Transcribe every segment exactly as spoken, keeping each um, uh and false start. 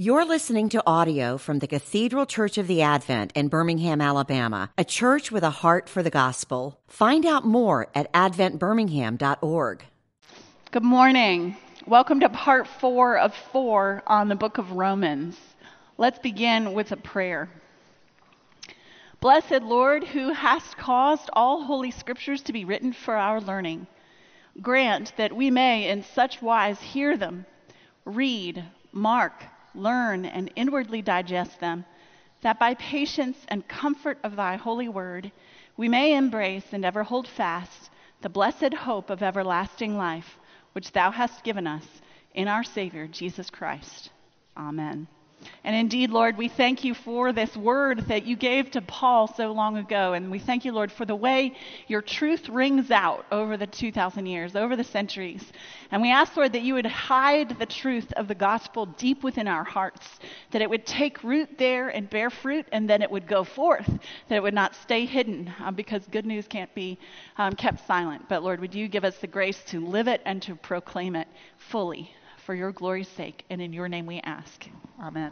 You're listening to audio from the Cathedral Church of the Advent in Birmingham, Alabama, a church with a heart for the gospel. Find out more at advent birmingham dot org. Good morning. Welcome to part four of four on the book of Romans. Let's begin with a prayer. Blessed Lord, who hast caused all holy scriptures to be written for our learning, grant that we may in such wise hear them, read, mark, learn, and inwardly digest them, that by patience and comfort of thy holy word, we may embrace and ever hold fast the blessed hope of everlasting life, which thou hast given us in our Savior, Jesus Christ. Amen. And indeed, Lord, we thank you for this word that you gave to Paul so long ago. And we thank you, Lord, for the way your truth rings out over the two thousand years, over the centuries. And we ask, Lord, that you would hide the truth of the gospel deep within our hearts, that it would take root there and bear fruit, and then it would go forth, that it would not stay hidden, um, because good news can't be um, kept silent. But, Lord, would you give us the grace to live it and to proclaim it fully? For your glory's sake, and in your name we ask. Amen.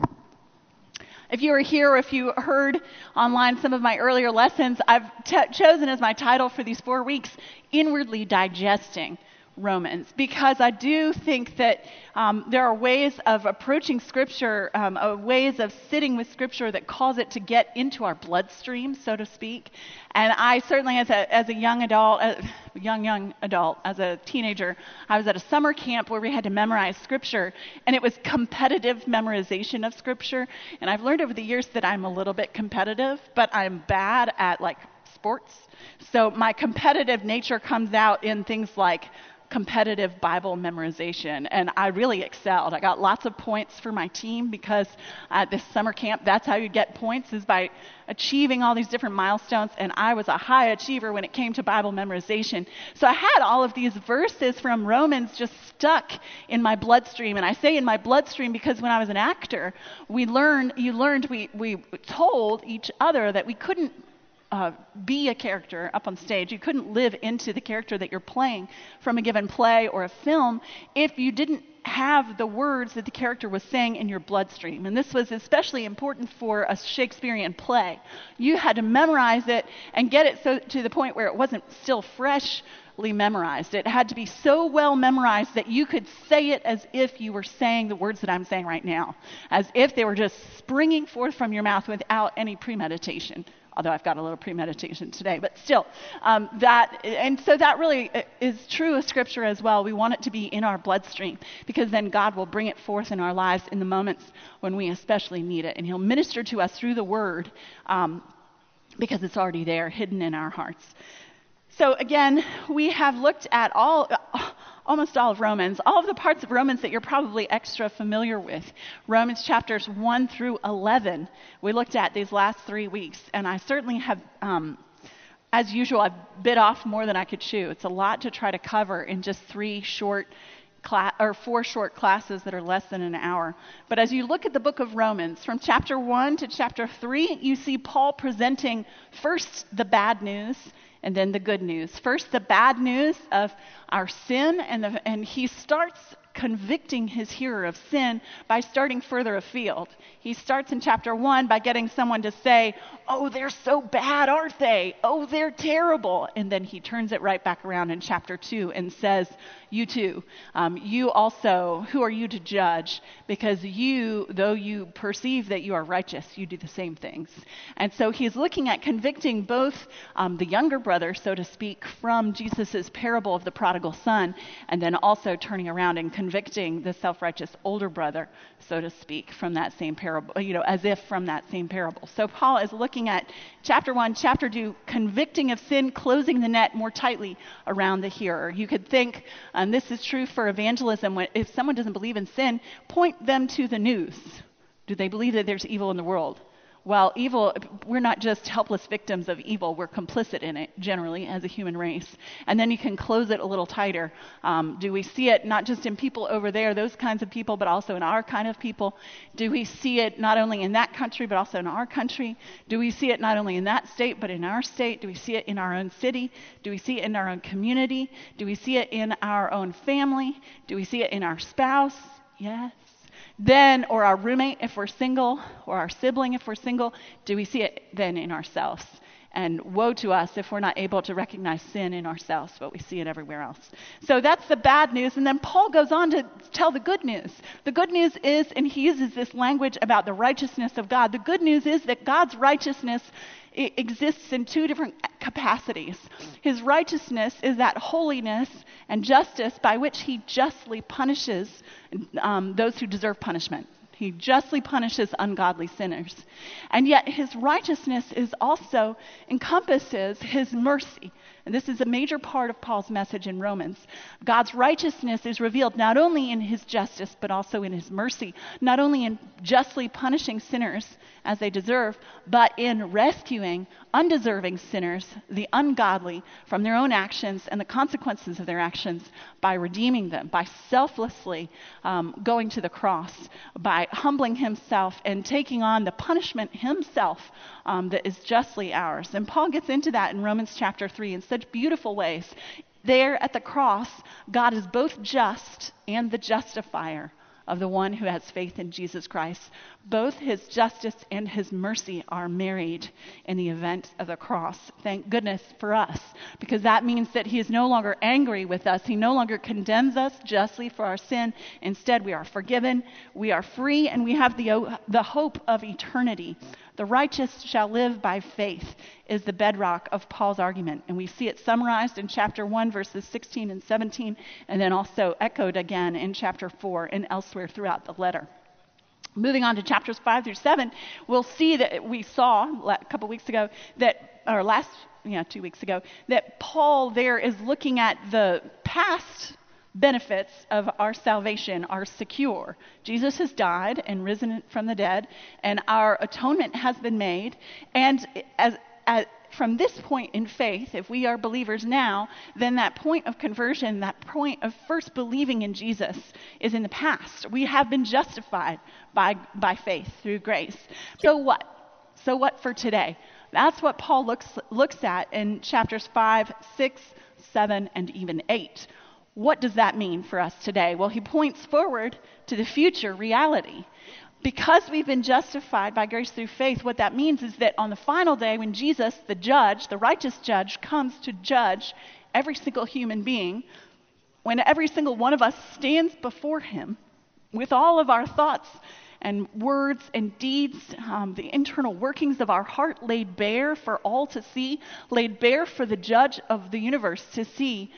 If you were here or if you heard online some of my earlier lessons, I've t- chosen as my title for these four weeks, Inwardly Digesting Romans, because I do think that um, there are ways of approaching Scripture, um, uh, ways of sitting with Scripture that cause it to get into our bloodstream, so to speak. And I certainly, as a as a young adult, uh, young young adult, as a teenager, I was at a summer camp where we had to memorize Scripture, and it was competitive memorization of Scripture. And I've learned over the years that I'm a little bit competitive, but I'm bad at like sports. So my competitive nature comes out in things like competitive Bible memorization, and I really excelled. I got lots of points for my team because at this summer camp, that's how you get points, is by achieving all these different milestones, and I was a high achiever when it came to Bible memorization. So I had all of these verses from Romans just stuck in my bloodstream, and I say in my bloodstream because when I was an actor, we learned, you learned, we, we told each other that we couldn't Uh, be a character up on stage. You couldn't live into the character that you're playing from a given play or a film if you didn't have the words that the character was saying in your bloodstream. And this was especially important for a Shakespearean play. You had to memorize it and get it so to the point where it wasn't still fresh memorized. It had to be so well memorized that you could say it as if you were saying the words that I'm saying right now, as if they were just springing forth from your mouth without any premeditation, although I've got a little premeditation today, but still. Um, that and so that really is true of Scripture as well. We want it to be in our bloodstream because then God will bring it forth in our lives in the moments when we especially need it, and he'll minister to us through the Word um, because it's already there, hidden in our hearts. So again, we have looked at all, almost all of Romans, all of the parts of Romans that you're probably extra familiar with. Romans chapters one through eleven, we looked at these last three weeks, and I certainly have, um, as usual, I've bit off more than I could chew. It's a lot to try to cover in just three short Class, or four short classes that are less than an hour. But as you look at the book of Romans, from chapter one to chapter three, you see Paul presenting first the bad news and then the good news. First, the bad news of our sin, and, the, and he starts convicting his hearer of sin by starting further afield. He starts in chapter one by getting someone to say, oh, they're so bad, aren't they? Oh, they're terrible. And then he turns it right back around in chapter two and says, you too, um, you also, who are you to judge? Because you, though you perceive that you are righteous, you do the same things. And so he's looking at convicting both um, the younger brother, so to speak, from Jesus's parable of the prodigal son, and then also turning around and convicting Convicting the self-righteous older brother, so to speak, from that same parable, you know, as if from that same parable. So Paul is looking at chapter one, chapter two, convicting of sin, closing the net more tightly around the hearer. You could think, and this is true for evangelism, when, if someone doesn't believe in sin, point them to the news. Do they believe that there's evil in the world? Well, evil, we're not just helpless victims of evil. We're complicit in it, generally, as a human race. And then you can close it a little tighter. Um, do we see it not just in people over there, those kinds of people, but also in our kind of people? Do we see it not only in that country, but also in our country? Do we see it not only in that state, but in our state? Do we see it in our own city? Do we see it in our own community? Do we see it in our own family? Do we see it in our spouse? Yes. then, or our roommate if we're single, or our sibling if we're single, do we see it then in ourselves? And woe to us if we're not able to recognize sin in ourselves, but we see it everywhere else. So that's the bad news. And then Paul goes on to tell the good news. The good news is, and he uses this language about the righteousness of God. The good news is that God's righteousness exists in two different capacities. His righteousness is that holiness and justice by which he justly punishes um, those who deserve punishment. He justly punishes ungodly sinners. And yet his righteousness is also encompasses his mercy. And this is a major part of Paul's message in Romans. God's righteousness is revealed not only in his justice, but also in his mercy. Not only in justly punishing sinners as they deserve, but in rescuing undeserving sinners, the ungodly, from their own actions and the consequences of their actions by redeeming them, by selflessly um, going to the cross, by humbling himself and taking on the punishment himself um, that is justly ours. And Paul gets into that in Romans chapter three in such beautiful ways. There at the cross, God is both just and the justifier of the one who has faith in Jesus Christ. Both his justice and his mercy are married in the event of the cross. Thank goodness for us, because that means that he is no longer angry with us. He no longer condemns us justly for our sin. Instead, we are forgiven, we are free, and we have the, the hope of eternity. The righteous shall live by faith is the bedrock of Paul's argument. And we see it summarized in chapter one, verses sixteen and seventeen, and then also echoed again in chapter four and elsewhere throughout the letter. Moving on to chapters five through seven, we'll see that we saw a couple weeks ago that, or last, yeah, two weeks ago, that Paul there is looking at the past benefits of our salvation are secure. Jesus has died and risen from the dead, and our atonement has been made. And as, as from this point in faith, if we are believers now, then that point of conversion, that point of first believing in Jesus is in the past. We have been justified by, by faith through grace. So what? So what for today? That's what Paul looks, looks at in chapters five, six, seven, and even eight. What does that mean for us today? Well, he points forward to the future reality. Because we've been justified by grace through faith, what that means is that on the final day when Jesus, the judge, the righteous judge, comes to judge every single human being, when every single one of us stands before him with all of our thoughts and words and deeds, um, the internal workings of our heart laid bare for all to see, laid bare for the judge of the universe to see,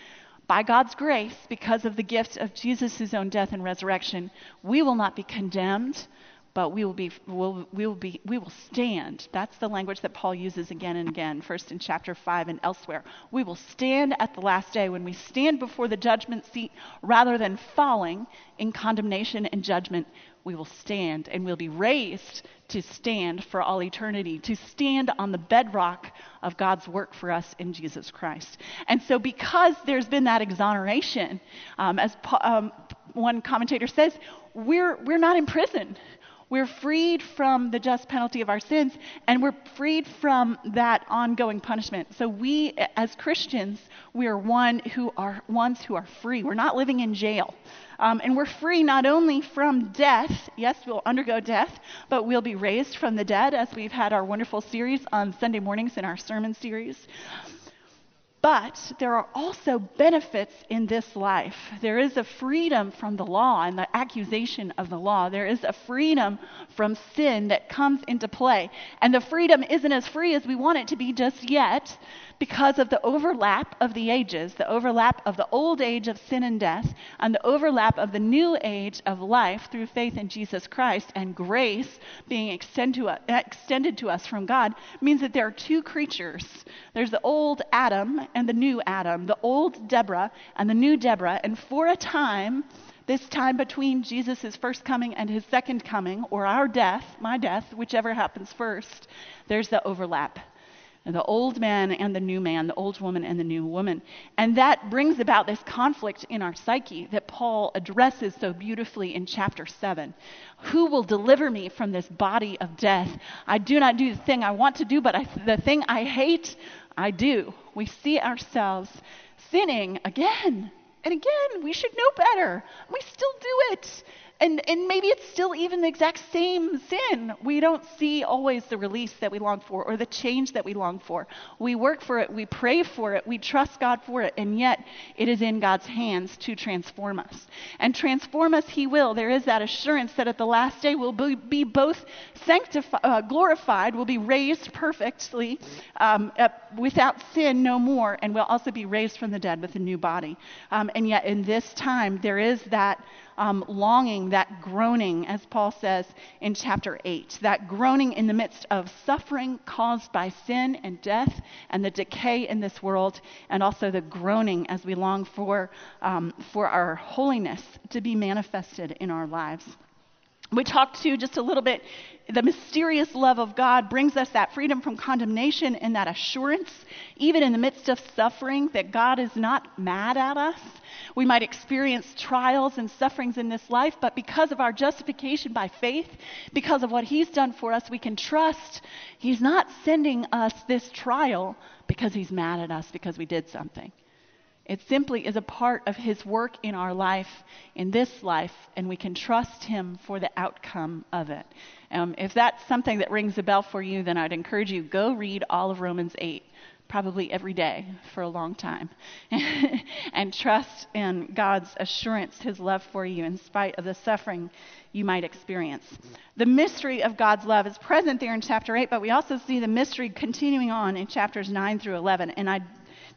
by God's grace, because of the gift of Jesus' own death and resurrection, we will not be condemned, but we will be, we'll, we will be, we will stand. That's the language that Paul uses again and again, first in chapter five and elsewhere. We will stand at the last day when we stand before the judgment seat, rather than falling in condemnation and judgment. We will stand, and we'll be raised to stand for all eternity, to stand on the bedrock of God's work for us in Jesus Christ. And so because there's been that exoneration, um, as um, one commentator says, we're we're not in prison. We're freed from the just penalty of our sins, and we're freed from that ongoing punishment. So we, as Christians, we are one who are ones who are free. We're not living in jail. Um, and we're free not only from death, yes, we'll undergo death, but we'll be raised from the dead, as we've had our wonderful series on Sunday mornings in our sermon series. But there are also benefits in this life. There is a freedom from the law and the accusation of the law. There is a freedom from sin that comes into play. And the freedom isn't as free as we want it to be just yet, because of the overlap of the ages, the overlap of the old age of sin and death, and the overlap of the new age of life through faith in Jesus Christ and grace being extend to us, extended to us from God, means that there are two creatures. There's the old Adam and the new Adam, the old Deborah and the new Deborah, and for a time, this time between Jesus' first coming and his second coming, or our death, my death, whichever happens first, there's the overlap. The old man and the new man, the old woman and the new woman. And that brings about this conflict in our psyche that Paul addresses so beautifully in chapter seven. Who will deliver me from this body of death? I do not do the thing I want to do, but I, the thing I hate, I do. We see ourselves sinning again and again. We should know better. We still do it. And and maybe it's still even the exact same sin. We don't see always the release that we long for or the change that we long for. We work for it, we pray for it, we trust God for it, and yet it is in God's hands to transform us. And transform us He will. There is that assurance that at the last day we'll be both sanctified, uh, glorified, we'll be raised perfectly um, uh, without sin no more, and we'll also be raised from the dead with a new body. Um, and yet in this time there is that Um, longing, that groaning, as Paul says in chapter eight, that groaning in the midst of suffering caused by sin and death and the decay in this world, and also the groaning as we long for um, for our holiness to be manifested in our lives. We talked to just a little bit, the mysterious love of God brings us that freedom from condemnation and that assurance, even in the midst of suffering, that God is not mad at us. We might experience trials and sufferings in this life, but because of our justification by faith, because of what He's done for us, we can trust He's not sending us this trial because He's mad at us because we did something. It simply is a part of His work in our life, in this life, and we can trust Him for the outcome of it. Um, if that's something that rings a bell for you, then I'd encourage you, go read all of Romans eight, probably every day for a long time, and trust in God's assurance, His love for you in spite of the suffering you might experience. The mystery of God's love is present there in chapter eight, but we also see the mystery continuing on in chapters nine through eleven, and I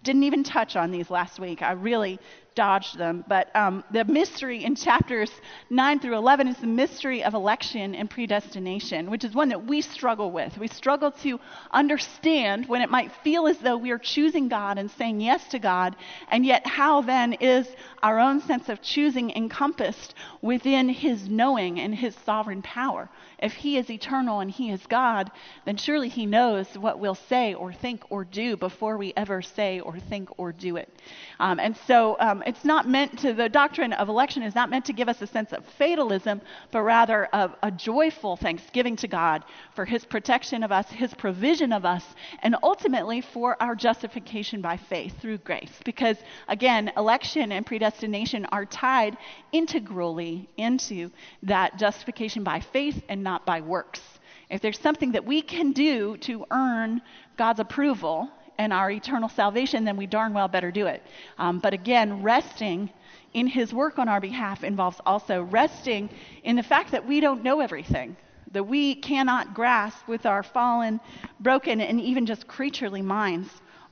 didn't even touch on these last week. I really dodged them. But um, the mystery in chapters nine through eleven is the mystery of election and predestination, which is one that we struggle with. We struggle to understand when it might feel as though we are choosing God and saying yes to God, and yet how then is our own sense of choosing encompassed within His knowing and His sovereign power? If He is eternal and He is God, then surely He knows what we'll say or think or do before we ever say or think or do it. Um, and so um, It's not meant to, the doctrine of election is not meant to give us a sense of fatalism, but rather of a joyful thanksgiving to God for His protection of us, His provision of us, and ultimately for our justification by faith through grace. Because again, election and predestination are tied integrally into that justification by faith and not by works. If there's something that we can do to earn God's approval and our eternal salvation, then we darn well better do it. Um, but again, resting in His work on our behalf involves also resting in the fact that we don't know everything, that we cannot grasp with our fallen, broken, and even just creaturely minds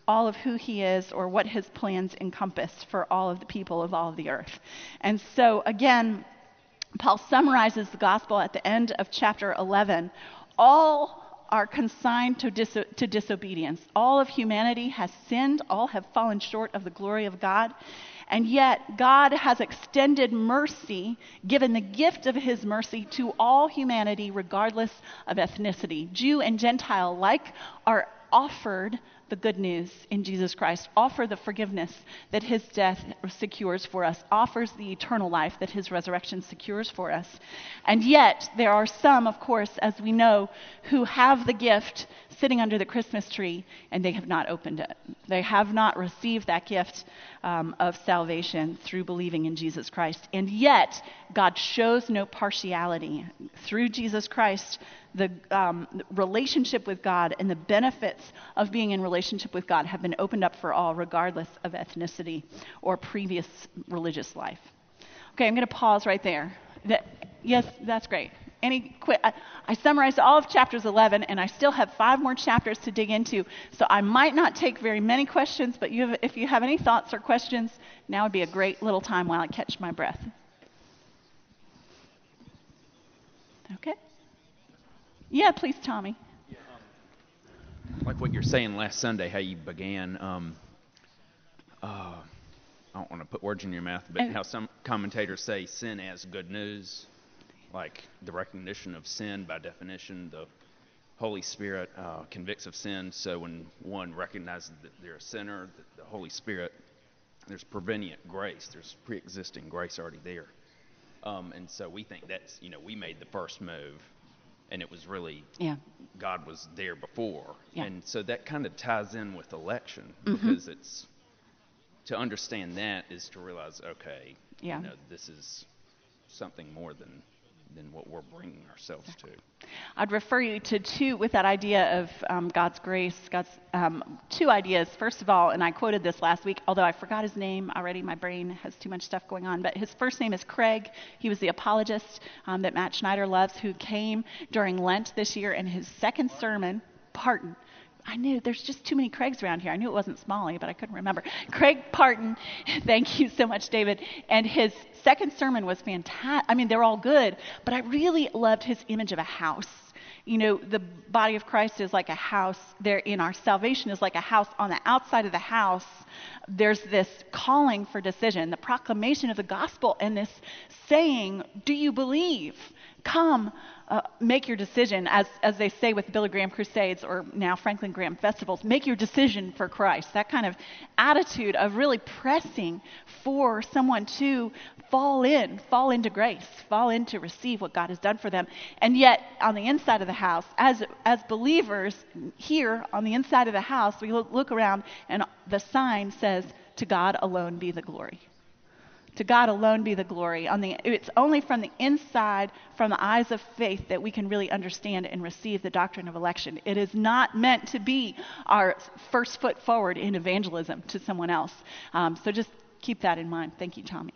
all of who He is or what His plans encompass for all of the people of all of the earth. And so again, Paul summarizes the gospel at the end of chapter eleven. All are consigned to, dis- to disobedience. All of humanity has sinned. All have fallen short of the glory of God. And yet God has extended mercy, given the gift of His mercy to all humanity, regardless of ethnicity. Jew and Gentile alike are offered the good news in Jesus Christ, offer the forgiveness that His death secures for us, offers the eternal life that His resurrection secures for us. And yet, there are some, of course, as we know, who have the gift sitting under the Christmas tree, and they have not opened it. They have not received that gift um, of salvation through believing in Jesus Christ. And yet, God shows no partiality. Through Jesus Christ, the um, relationship with God and the benefits of being in relationship with God have been opened up for all, regardless of ethnicity or previous religious life. Okay, I'm going to pause right there. That, yes, that's great. Any quick? I, I summarized all of chapters eleven, and I still have five more chapters to dig into, so I might not take very many questions, but you have, if you have any thoughts or questions, now would be a great little time while I catch my breath. Okay. Yeah, please, Tommy. Yeah, um, like what you're saying last Sunday, how you began, um, uh, I don't want to put words in your mouth, but and, how some commentators say sin as good news, like the recognition of sin by definition, the Holy Spirit uh, convicts of sin, so when one recognizes that they're a sinner, that the Holy Spirit, there's prevenient grace, there's pre-existing grace already there. Um, and so we think that's, you know, we made the first move. And it was really, yeah. God was there before. Yeah. And so that kind of ties in with election, mm-hmm. because it's, to understand that is to realize, okay, yeah. you know, this is something more than than what we're bringing ourselves exactly. to. I'd refer you to two, with that idea of um, God's grace, God's um, two ideas. First of all, and I quoted this last week, although I forgot his name already, my brain has too much stuff going on, but his first name is Craig. He was the apologist um, that Matt Schneider loves, who came during Lent this year, and his second sermon, Parton, I knew there's just too many Craigs around here. I knew it wasn't Smalley, but I couldn't remember. Craig Parton, thank you so much, David. And his second sermon was fantastic. I mean, they're all good, but I really loved his image of a house. You know, the body of Christ is like a house. There in our salvation is like a house. On the outside of the house, there's this calling for decision, the proclamation of the gospel, and this saying, do you believe? Come, uh, make your decision, as as they say with the Billy Graham crusades, or now Franklin Graham festivals, make your decision for Christ. That kind of attitude of really pressing for someone to fall in, fall into grace, fall in to receive what God has done for them. And yet, on the inside of the house, as as believers here on the inside of the house, we look, look around, and the sign says, "To God alone be the glory." To God alone be the glory. On the, it's only from the inside, from the eyes of faith, that we can really understand and receive the doctrine of election. It is not meant to be our first foot forward in evangelism to someone else. Um, so just keep that in mind. Thank you, Tommy.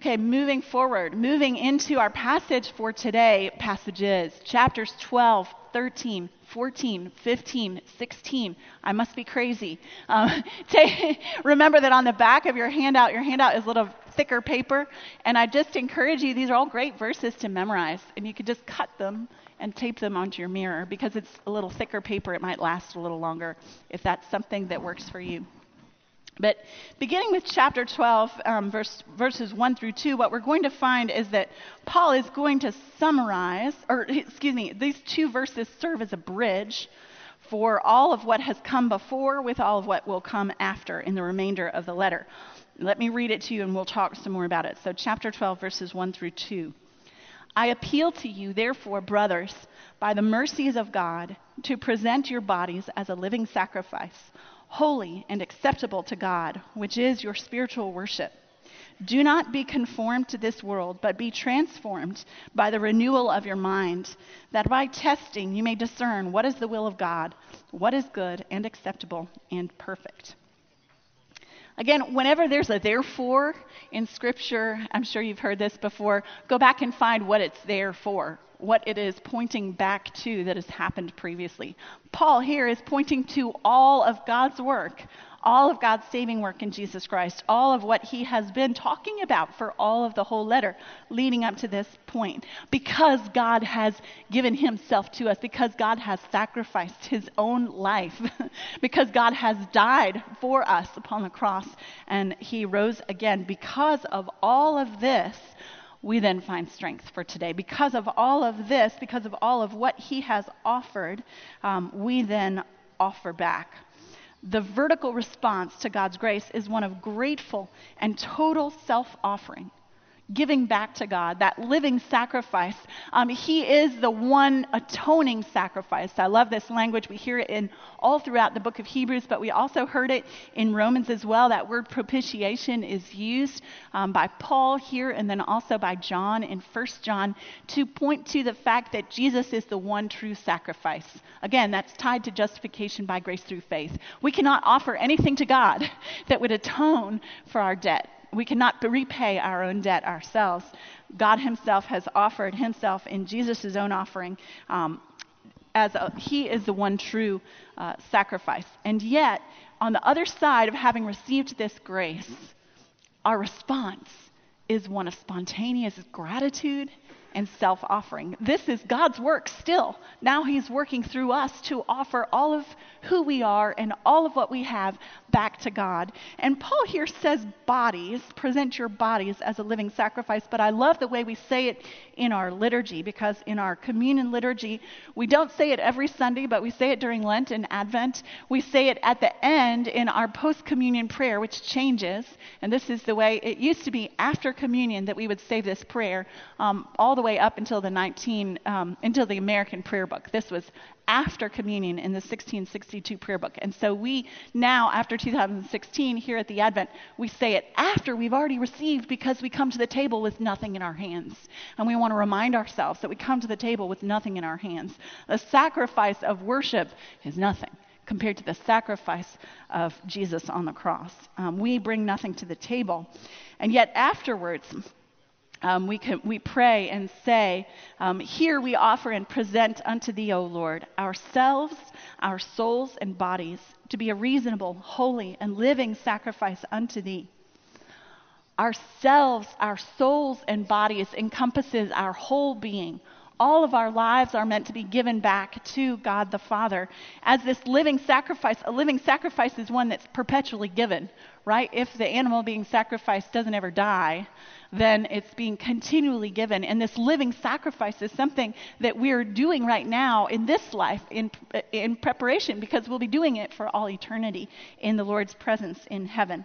Okay, moving forward, moving into our passage for today, passages, chapters twelve, thirteen, fourteen, fifteen, sixteen. I must be crazy. Um, take, remember that on the back of your handout, your handout is a little thicker paper, and I just encourage you, these are all great verses to memorize, and you could just cut them and tape them onto your mirror. Because it's a little thicker paper, it might last a little longer if that's something that works for you. But beginning with chapter twelve, um, verse, verses one through two, what we're going to find is that Paul is going to summarize, or excuse me, these two verses serve as a bridge for all of what has come before with all of what will come after in the remainder of the letter. Let me read it to you and we'll talk some more about it. So chapter twelve, verses one through two. I appeal to you, therefore, brothers, by the mercies of God, to present your bodies as a living sacrifice, holy and acceptable to God, which is your spiritual worship. Do not be conformed to this world, but be transformed by the renewal of your mind, that by testing you may discern what is the will of God, what is good and acceptable and perfect. Again, whenever there's a therefore in Scripture, I'm sure you've heard this before, go back and find what it's there for, what it is pointing back to that has happened previously. Paul here is pointing to all of God's work, all of God's saving work in Jesus Christ, all of what he has been talking about for all of the whole letter leading up to this point. Because God has given himself to us, because God has sacrificed his own life, because God has died for us upon the cross and he rose again, because of all of this, we then find strength for today. Because of all of this, because of all of what he has offered, um, we then offer back. The vertical response to God's grace is one of grateful and total self-offering, giving back to God, that living sacrifice. Um, he is the one atoning sacrifice. I love this language. We hear it in all throughout the book of Hebrews, but we also heard it in Romans as well. That word propitiation is used um, by Paul here and then also by John in First John to point to the fact that Jesus is the one true sacrifice. Again, that's tied to justification by grace through faith. We cannot offer anything to God that would atone for our debt. We cannot repay our own debt ourselves. God himself has offered himself in Jesus' own offering um, as a, he is the one true uh, sacrifice. And yet, on the other side of having received this grace, our response is one of spontaneous gratitude and self-offering. This is God's work still. Now he's working through us to offer all of who we are and all of what we have back to God. And Paul here says bodies, present your bodies as a living sacrifice, but I love the way we say it in our liturgy, because in our communion liturgy, we don't say it every Sunday, but we say it during Lent and Advent. We say it at the end in our post-communion prayer, which changes, and this is the way it used to be after communion that we would say this prayer um, all the the way up until the nineteen um, until the American Prayer Book. This was after communion in the sixteen sixty-two Prayer Book. And so we now, after two thousand sixteen, here at the Advent, we say it after we've already received, because we come to the table with nothing in our hands. And we want to remind ourselves that we come to the table with nothing in our hands. The sacrifice of worship is nothing compared to the sacrifice of Jesus on the cross. Um, we bring nothing to the table. And yet afterwards, Um, we can, we pray and say, um, here we offer and present unto thee, O Lord, ourselves, our souls and bodies, to be a reasonable, holy, and living sacrifice unto thee. Ourselves, our souls and bodies encompasses our whole being. All of our lives are meant to be given back to God the Father as this living sacrifice. A living sacrifice is one that's perpetually given, right? If the animal being sacrificed doesn't ever die, then it's being continually given. And this living sacrifice is something that we're doing right now in this life in in preparation, because we'll be doing it for all eternity in the Lord's presence in heaven.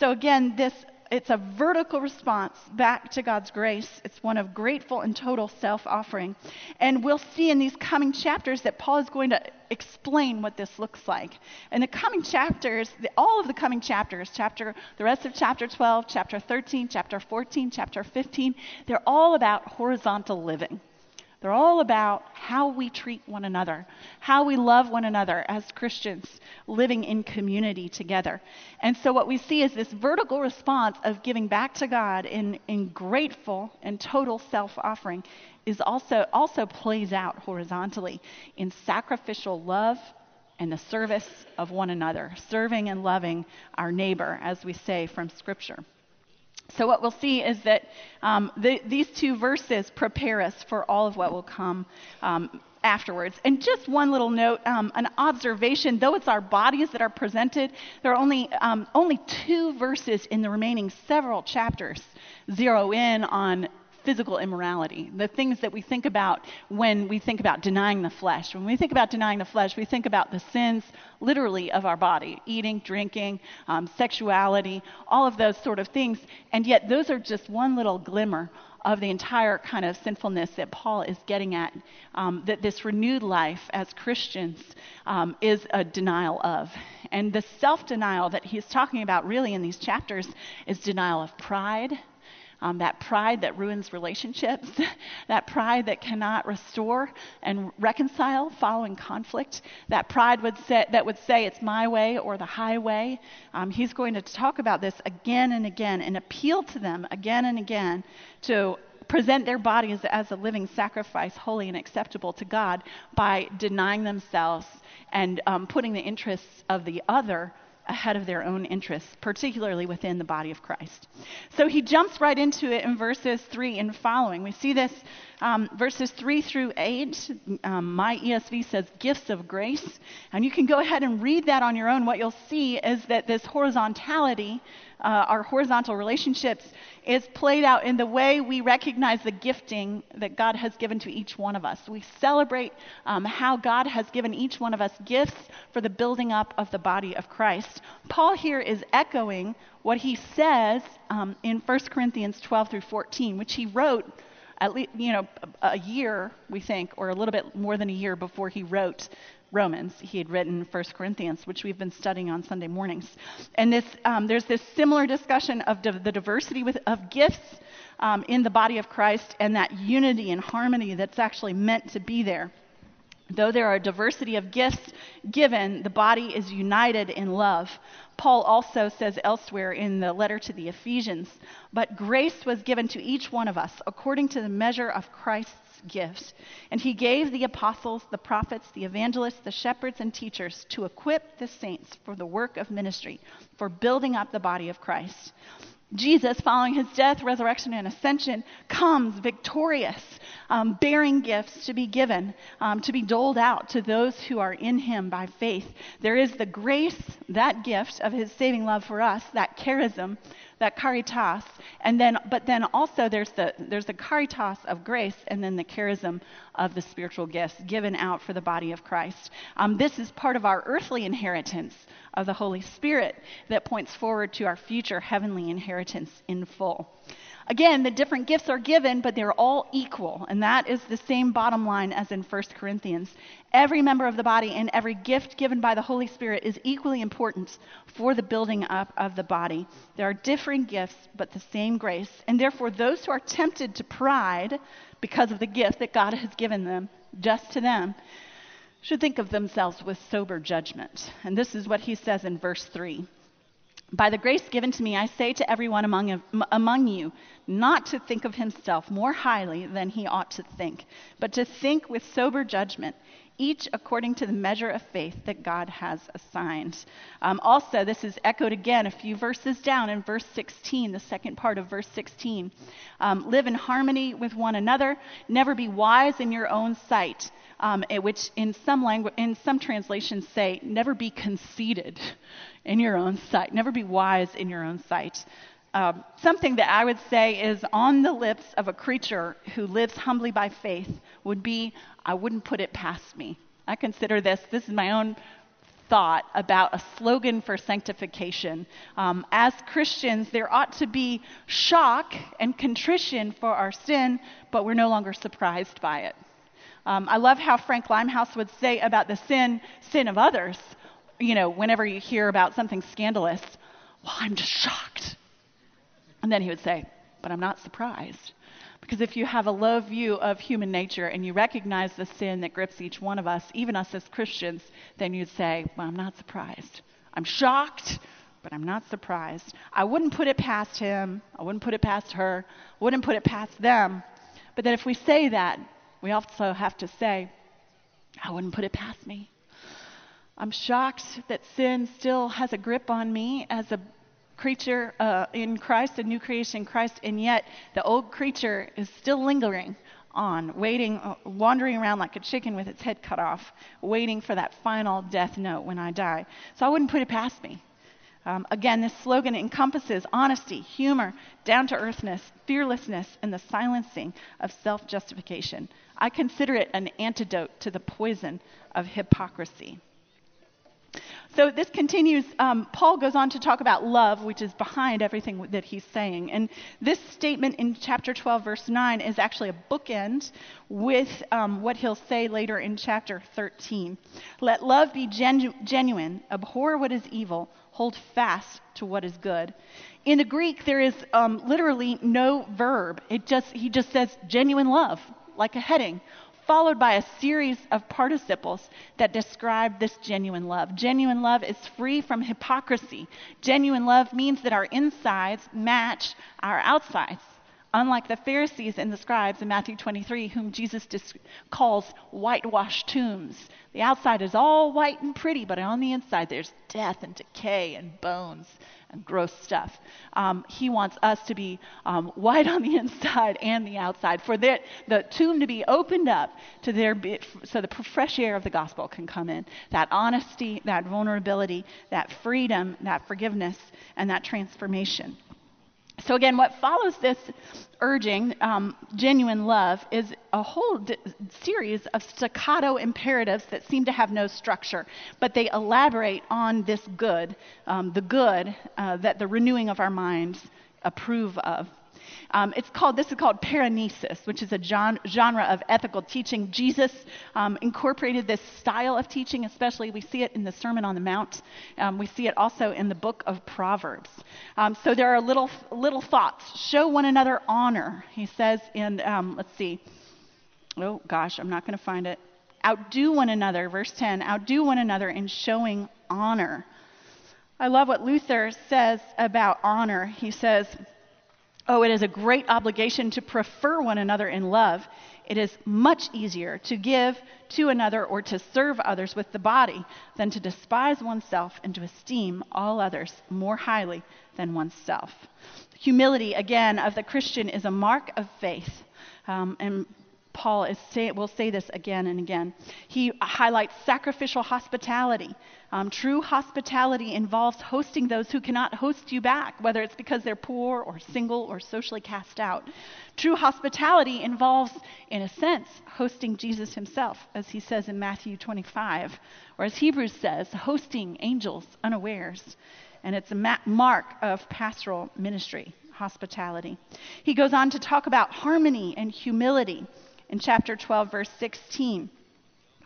So again, this it's a vertical response back to God's grace. It's one of grateful and total self-offering. And we'll see in these coming chapters that Paul is going to explain what this looks like. And the coming chapters, the, all of the coming chapters, chapter, the rest of chapter twelve, chapter thirteen, chapter fourteen, chapter fifteen, they're all about horizontal living. They're all about how we treat one another, how we love one another as Christians, living in community together. And so what we see is this vertical response of giving back to God in, in grateful and total self-offering is also, also plays out horizontally in sacrificial love and the service of one another, serving and loving our neighbor, as we say from Scripture. So what we'll see is that um, the, these two verses prepare us for all of what will come um, afterwards. And just one little note, um, an observation, though it's our bodies that are presented, there are only um, only two verses in the remaining several chapters zero in on physical immorality, the things that we think about when we think about denying the flesh. When we think about denying the flesh, we think about the sins literally of our body, eating, drinking, um, sexuality, all of those sort of things. And yet those are just one little glimmer of the entire kind of sinfulness that Paul is getting at, um, that this renewed life as Christians um, is a denial of. And the self-denial that he's talking about really in these chapters is denial of pride, Um, that pride that ruins relationships, that pride that cannot restore and reconcile following conflict, that pride would say, that would say it's my way or the highway. Um, he's going to talk about this again and again and appeal to them again and again to present their bodies as a living sacrifice, holy and acceptable to God, by denying themselves and um, putting the interests of the other ahead of their own interests, particularly within the body of Christ. So he jumps right into it in verses three and following. We see this um, verses three through eight. Um, my E S V says gifts of grace. And you can go ahead and read that on your own. What you'll see is that this horizontality, uh, our horizontal relationships, is played out in the way we recognize the gifting that God has given to each one of us. We celebrate um, how God has given each one of us gifts for the building up of the body of Christ. Paul here is echoing what he says um, in First Corinthians twelve through fourteen, which he wrote at least, you know, a year, we think, or a little bit more than a year before he wrote Romans. He had written First Corinthians, which we've been studying on Sunday mornings. And this, um, there's this similar discussion of div- the diversity with, of gifts um, in the body of Christ, and that unity and harmony that's actually meant to be there. Though there are a diversity of gifts given, the body is united in love. Paul also says elsewhere in the letter to the Ephesians, but grace was given to each one of us according to the measure of Christ's gift. And he gave the apostles, the prophets, the evangelists, the shepherds, and teachers to equip the saints for the work of ministry, for building up the body of Christ. Jesus, following his death, resurrection, and ascension, comes victorious, um, bearing gifts to be given, um, to be doled out to those who are in him by faith. There is the grace, that gift of his saving love for us, that charism, that caritas, and then, but then also there's the there's the caritas of grace, and then the charism of the spiritual gifts given out for the body of Christ. Um, this is part of our earthly inheritance of the Holy Spirit that points forward to our future heavenly inheritance in full. Again, the different gifts are given, but they're all equal, and that is the same bottom line as in First Corinthians. Every member of the body and every gift given by the Holy Spirit is equally important for the building up of the body. There are differing gifts, but the same grace, and therefore those who are tempted to pride because of the gift that God has given them, just to them, should think of themselves with sober judgment. And this is what he says in verse three. By the grace given to me, I say to everyone among, among you, not to think of himself more highly than he ought to think, but to think with sober judgment, each according to the measure of faith that God has assigned. Um, also, this is echoed again a few verses down in verse sixteen, the second part of verse sixteen. Um, live in harmony with one another, never be wise in your own sight, um, which in some langu- in some translations say, never be conceited in your own sight. Never be wise in your own sight. Uh, something that I would say is on the lips of a creature who lives humbly by faith would be, I wouldn't put it past me. I consider this, this is my own thought about a slogan for sanctification. Um, as Christians, there ought to be shock and contrition for our sin, but we're no longer surprised by it. Um, I love how Frank Limehouse would say about the sin, sin of others. You know, whenever you hear about something scandalous, well, I'm just shocked. And then he would say, but I'm not surprised. Because if you have a low view of human nature and you recognize the sin that grips each one of us, even us as Christians, then you'd say, well, I'm not surprised. I'm shocked, but I'm not surprised. I wouldn't put it past him. I wouldn't put it past her. I wouldn't put it past them. But then if we say that, we also have to say, I wouldn't put it past me. I'm shocked that sin still has a grip on me as a creature uh, in Christ, a new creation in Christ, and yet the old creature is still lingering on, waiting, uh, wandering around like a chicken with its head cut off, waiting for that final death note when I die. So I wouldn't put it past me. Um, again, this slogan encompasses honesty, humor, down-to-earthness, fearlessness, and the silencing of self-justification. I consider it an antidote to the poison of hypocrisy. So this continues. Um, Paul goes on to talk about love, which is behind everything that he's saying. And this statement in chapter twelve, verse nine, is actually a bookend with um, what he'll say later in chapter thirteen. Let love be genu- genuine, abhor what is evil, hold fast to what is good. In the Greek, there is um, literally no verb. It just he just says genuine love, like a heading, followed by a series of participles that describe this genuine love. Genuine love is free from hypocrisy. Genuine love means that our insides match our outsides, unlike the Pharisees and the scribes in Matthew twenty-three, whom Jesus dis- calls whitewashed tombs. The outside is all white and pretty, but on the inside there's death and decay and bones and gross stuff. Um, he wants us to be um, white on the inside and the outside, for the, the tomb to be opened up to their be, so the fresh air of the gospel can come in. That honesty, that vulnerability, that freedom, that forgiveness, and that transformation. So again, what follows this urging, um, genuine love, is a whole d- series of staccato imperatives that seem to have no structure, but they elaborate on this good, um, the good uh, that the renewing of our minds approve of. Um, it's called. This is called paranesis, which is a genre, genre of ethical teaching. Jesus um, incorporated this style of teaching, especially we see it in the Sermon on the Mount. Um, we see it also in the book of Proverbs. Um, so there are little little thoughts. Show one another honor, he says in, um, let's see. Oh, gosh, I'm not going to find it. Outdo one another, verse ten, outdo one another in showing honor. I love what Luther says about honor. He says, oh, it is a great obligation to prefer one another in love. It is much easier to give to another or to serve others with the body than to despise oneself and to esteem all others more highly than oneself. Humility, again, of the Christian is a mark of faith. Um, and Paul is say, will say this again and again. He highlights sacrificial hospitality. Um, true hospitality involves hosting those who cannot host you back, whether it's because they're poor or single or socially cast out. True hospitality involves, in a sense, hosting Jesus himself, as he says in Matthew twenty-five, or as Hebrews says, hosting angels unawares. And it's a ma- mark of pastoral ministry, hospitality. He goes on to talk about harmony and humility in chapter twelve, verse sixteen.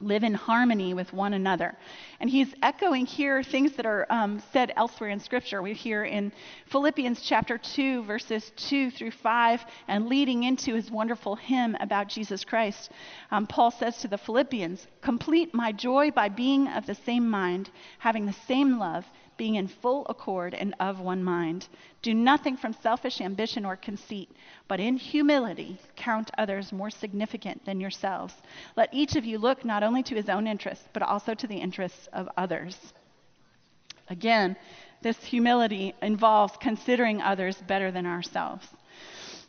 Live in harmony with one another. And he's echoing here things that are um, said elsewhere in Scripture. We hear in Philippians chapter two, verses two through five, and leading into his wonderful hymn about Jesus Christ. Um, Paul says to the Philippians, "Complete my joy by being of the same mind, having the same love, being in full accord and of one mind. Do nothing from selfish ambition or conceit, but in humility count others more significant than yourselves. Let each of you look not only to his own interests, but also to the interests of others." Again, this humility involves considering others better than ourselves.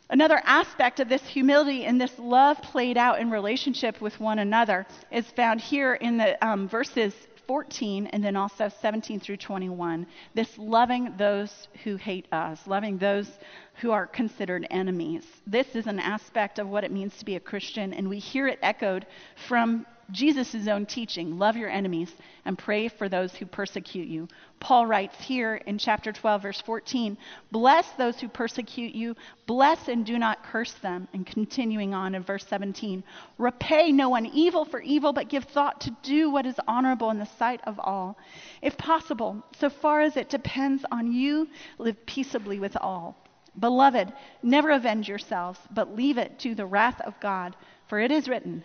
Another aspect of this humility and this love played out in relationship with one another is found here in the um, verses fourteen and then also seventeen through twenty-one, this loving those who hate us, loving those who are considered enemies. This is an aspect of what it means to be a Christian, and we hear it echoed from Jesus' own teaching, love your enemies and pray for those who persecute you. Paul writes here in chapter twelve, verse fourteen, bless those who persecute you, bless and do not curse them. And continuing on in verse seventeen, repay no one evil for evil, but give thought to do what is honorable in the sight of all. If possible, so far as it depends on you, live peaceably with all. Beloved, never avenge yourselves, but leave it to the wrath of God, for it is written,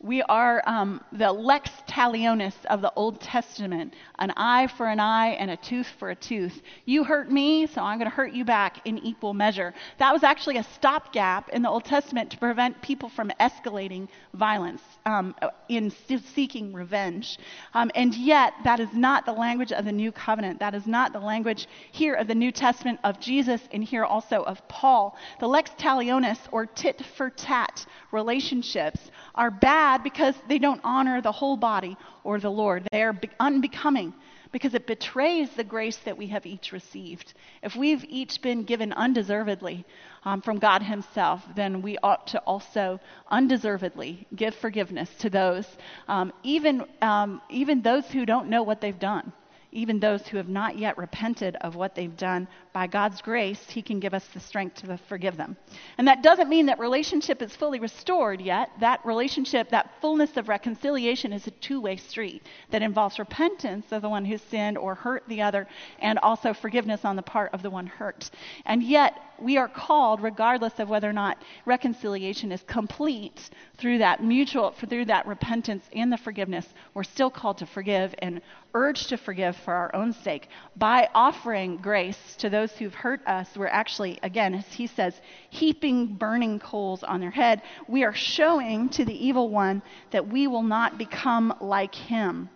we are um, the lex talionis of the Old Testament, an eye for an eye and a tooth for a tooth. You hurt me, so I'm going to hurt you back in equal measure. That was actually a stopgap in the Old Testament to prevent people from escalating violence um, in seeking revenge. Um, and yet, that is not the language of the New Covenant. That is not the language here of the New Testament of Jesus and here also of Paul. The lex talionis, or tit for tat relationships, are bad because they don't honor the whole body or the Lord. They are unbecoming because it betrays the grace that we have each received. If we've each been given undeservedly um, from God himself, then we ought to also undeservedly give forgiveness to those, um, even, um, even those who don't know what they've done, even those who have not yet repented of what they've done. By God's grace, he can give us the strength to forgive them. And that doesn't mean that relationship is fully restored yet. That relationship, that fullness of reconciliation, is a two-way street that involves repentance of the one who sinned or hurt the other, and also forgiveness on the part of the one hurt. And yet, we are called, regardless of whether or not reconciliation is complete through that mutual, through that repentance and the forgiveness, we're still called to forgive and urged to forgive for our own sake. By offering grace to those who've hurt us, we're actually, again, as he says, heaping burning coals on their head. We are showing to the evil one that we will not become like him.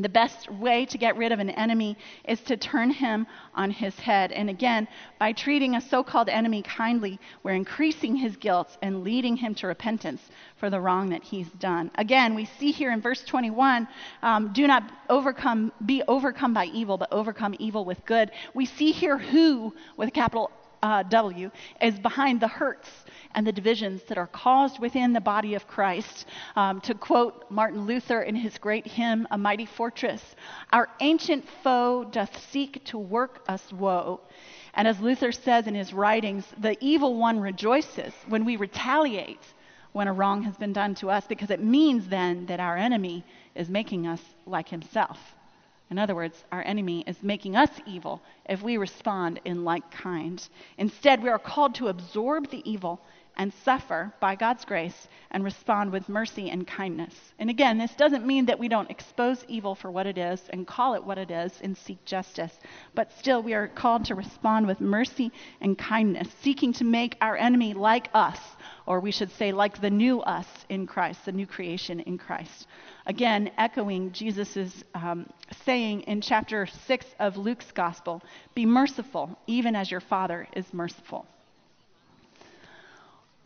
The best way to get rid of an enemy is to turn him on his head. And again, by treating a so-called enemy kindly, we're increasing his guilt and leading him to repentance for the wrong that he's done. Again, we see here in verse twenty-one, um, do not overcome, be overcome by evil, but overcome evil with good. We see here who, with a capital Uh, W, is behind the hurts and the divisions that are caused within the body of Christ. Um, to quote Martin Luther in his great hymn, A Mighty Fortress, our ancient foe doth seek to work us woe. And as Luther says in his writings, the evil one rejoices when we retaliate when a wrong has been done to us, because it means then that our enemy is making us like himself. In other words, our enemy is making us evil if we respond in like kind. Instead, we are called to absorb the evil and suffer by God's grace and respond with mercy and kindness. And again, this doesn't mean that we don't expose evil for what it is and call it what it is and seek justice, but still we are called to respond with mercy and kindness, seeking to make our enemy like us, or we should say like the new us in Christ, the new creation in Christ. Again, echoing Jesus' um, saying in chapter six of Luke's gospel, be merciful even as your Father is merciful.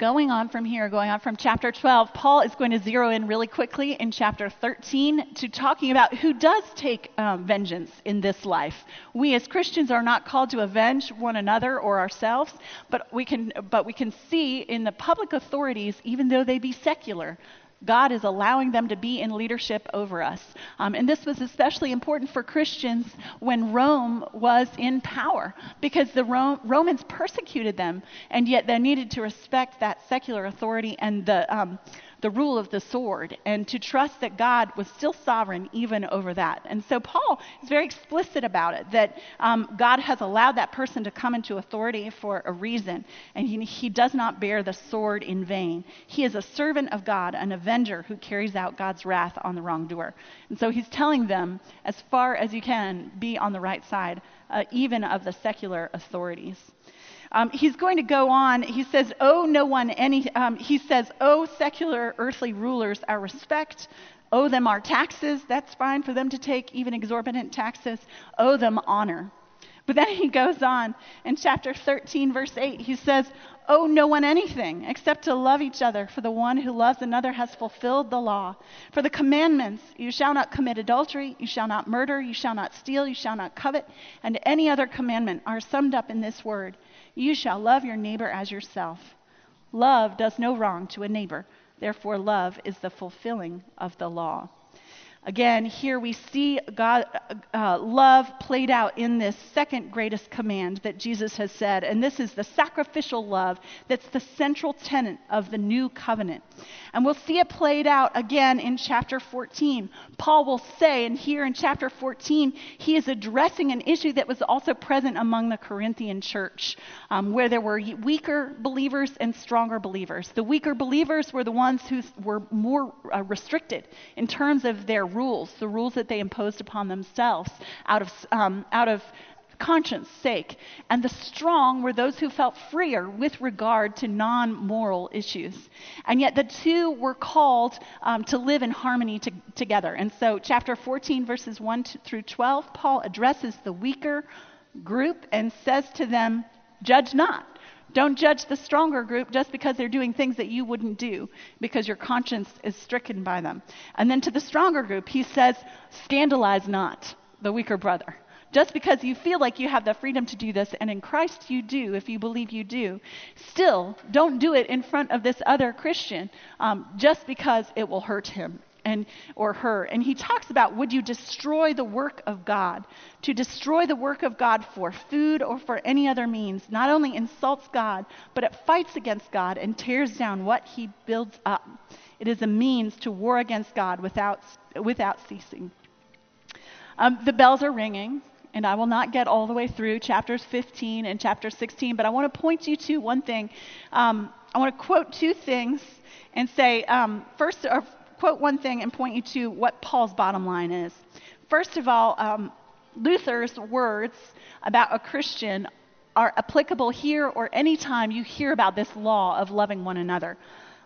Going on from here, going on from chapter twelve, Paul is going to zero in really quickly in chapter thirteen to talking about who does take um, vengeance in this life. We as Christians are not called to avenge one another or ourselves, but we can, but we can see in the public authorities, even though they be secular, God is allowing them to be in leadership over us. Um, and this was especially important for Christians when Rome was in power, because the Ro- Romans persecuted them, and yet they needed to respect that secular authority and the um, the rule of the sword, and to trust that God was still sovereign even over that. And so Paul is very explicit about it, that um, God has allowed that person to come into authority for a reason, and he, he does not bear the sword in vain. He is a servant of God, an avenger who carries out God's wrath on the wrongdoer. And so he's telling them, as far as you can, be on the right side, uh, even of the secular authorities. Um, he's going to go on. He says, "Owe no one any." Um, he says, "Owe secular earthly rulers our respect. Owe them our taxes. That's fine for them to take, even exorbitant taxes. Owe them honor." But then he goes on in chapter thirteen, verse eight. He says, "Owe no one anything except to love each other, for the one who loves another has fulfilled the law. For the commandments, you shall not commit adultery, you shall not murder, you shall not steal, you shall not covet, and any other commandment are summed up in this word. You shall love your neighbor as yourself. Love does no wrong to a neighbor. Therefore, love is the fulfilling of the law." Again, here we see God, uh, love played out in this second greatest command that Jesus has said, and this is the sacrificial love that's the central tenet of the new covenant. And we'll see it played out again in chapter fourteen. Paul will say, and here in chapter fourteen, he is addressing an issue that was also present among the Corinthian church, um, where there were weaker believers and stronger believers. The weaker believers were the ones who were more uh, restricted in terms of their rules, the rules that they imposed upon themselves out of um, out of conscience sake. And the strong were those who felt freer with regard to non-moral issues. And yet the two were called um, to live in harmony to, together. And so chapter fourteen, verses one through twelve, Paul addresses the weaker group and says to them, "Judge not." Don't judge the stronger group just because they're doing things that you wouldn't do, because your conscience is stricken by them. And then to the stronger group, he says, "Scandalize not the weaker brother." Just because you feel like you have the freedom to do this, and in Christ you do, if you believe you do, still don't do it in front of this other Christian um, just because it will hurt him and or her. And he talks about, would you destroy the work of God? To destroy the work of God for food or for any other means not only insults God, but it fights against God and tears down what he builds up. It is a means to war against God without without ceasing. Um, the bells are ringing, and I will not get all the way through chapters fifteen and chapter sixteen, but I want to point you to one thing. Um, I want to quote two things and say, um, first, or quote one thing and point you to what Paul's bottom line is. First of all, um, Luther's words about a Christian are applicable here or any time you hear about this law of loving one another.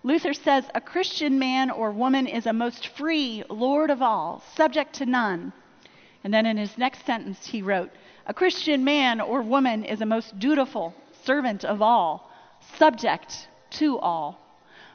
Luther says, "A Christian man or woman is a most free Lord of all, subject to none." And then in his next sentence he wrote, "A Christian man or woman is a most dutiful servant of all, subject to all."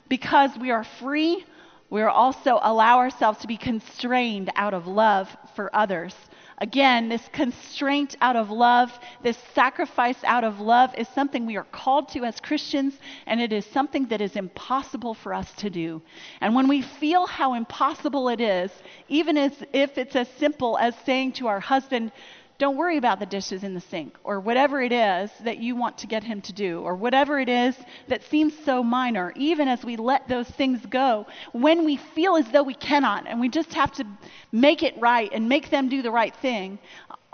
Because we are free, we also allow ourselves to be constrained out of love for others. Again, this constraint out of love, this sacrifice out of love is something we are called to as Christians, and it is something that is impossible for us to do. And when we feel how impossible it is, even as if it's as simple as saying to our husband, "Don't worry about the dishes in the sink," or whatever it is that you want to get him to do, or whatever it is that seems so minor, even as we let those things go, when we feel as though we cannot and we just have to make it right and make them do the right thing,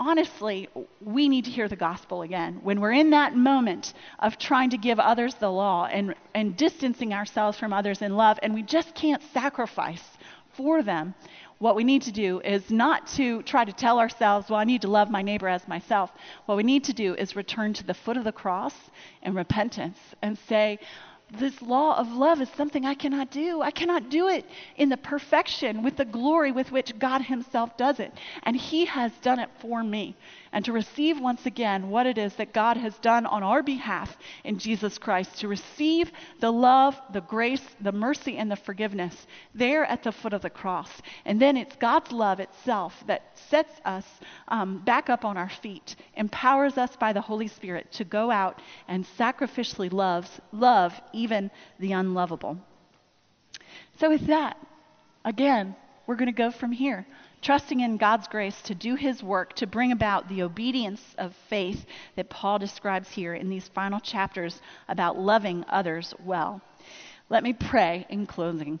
honestly, we need to hear the gospel again. When we're in that moment of trying to give others the law and, and distancing ourselves from others in love, and we just can't sacrifice for them, what we need to do is not to try to tell ourselves, "Well, I need to love my neighbor as myself." What we need to do is return to the foot of the cross in repentance and say, "This law of love is something I cannot do. I cannot do it in the perfection, with the glory with which God himself does it. And he has done it for me. and to receive once again what it is that God has done on our behalf in Jesus Christ, to receive the love, the grace, the mercy, and the forgiveness there at the foot of the cross. And then it's God's love itself that sets us um, back up on our feet, empowers us by the Holy Spirit to go out and sacrificially loves, love even the unlovable. So with that, again, we're going to go from here, trusting in God's grace to do his work, to bring about the obedience of faith that Paul describes here in these final chapters about loving others well. Let me pray in closing.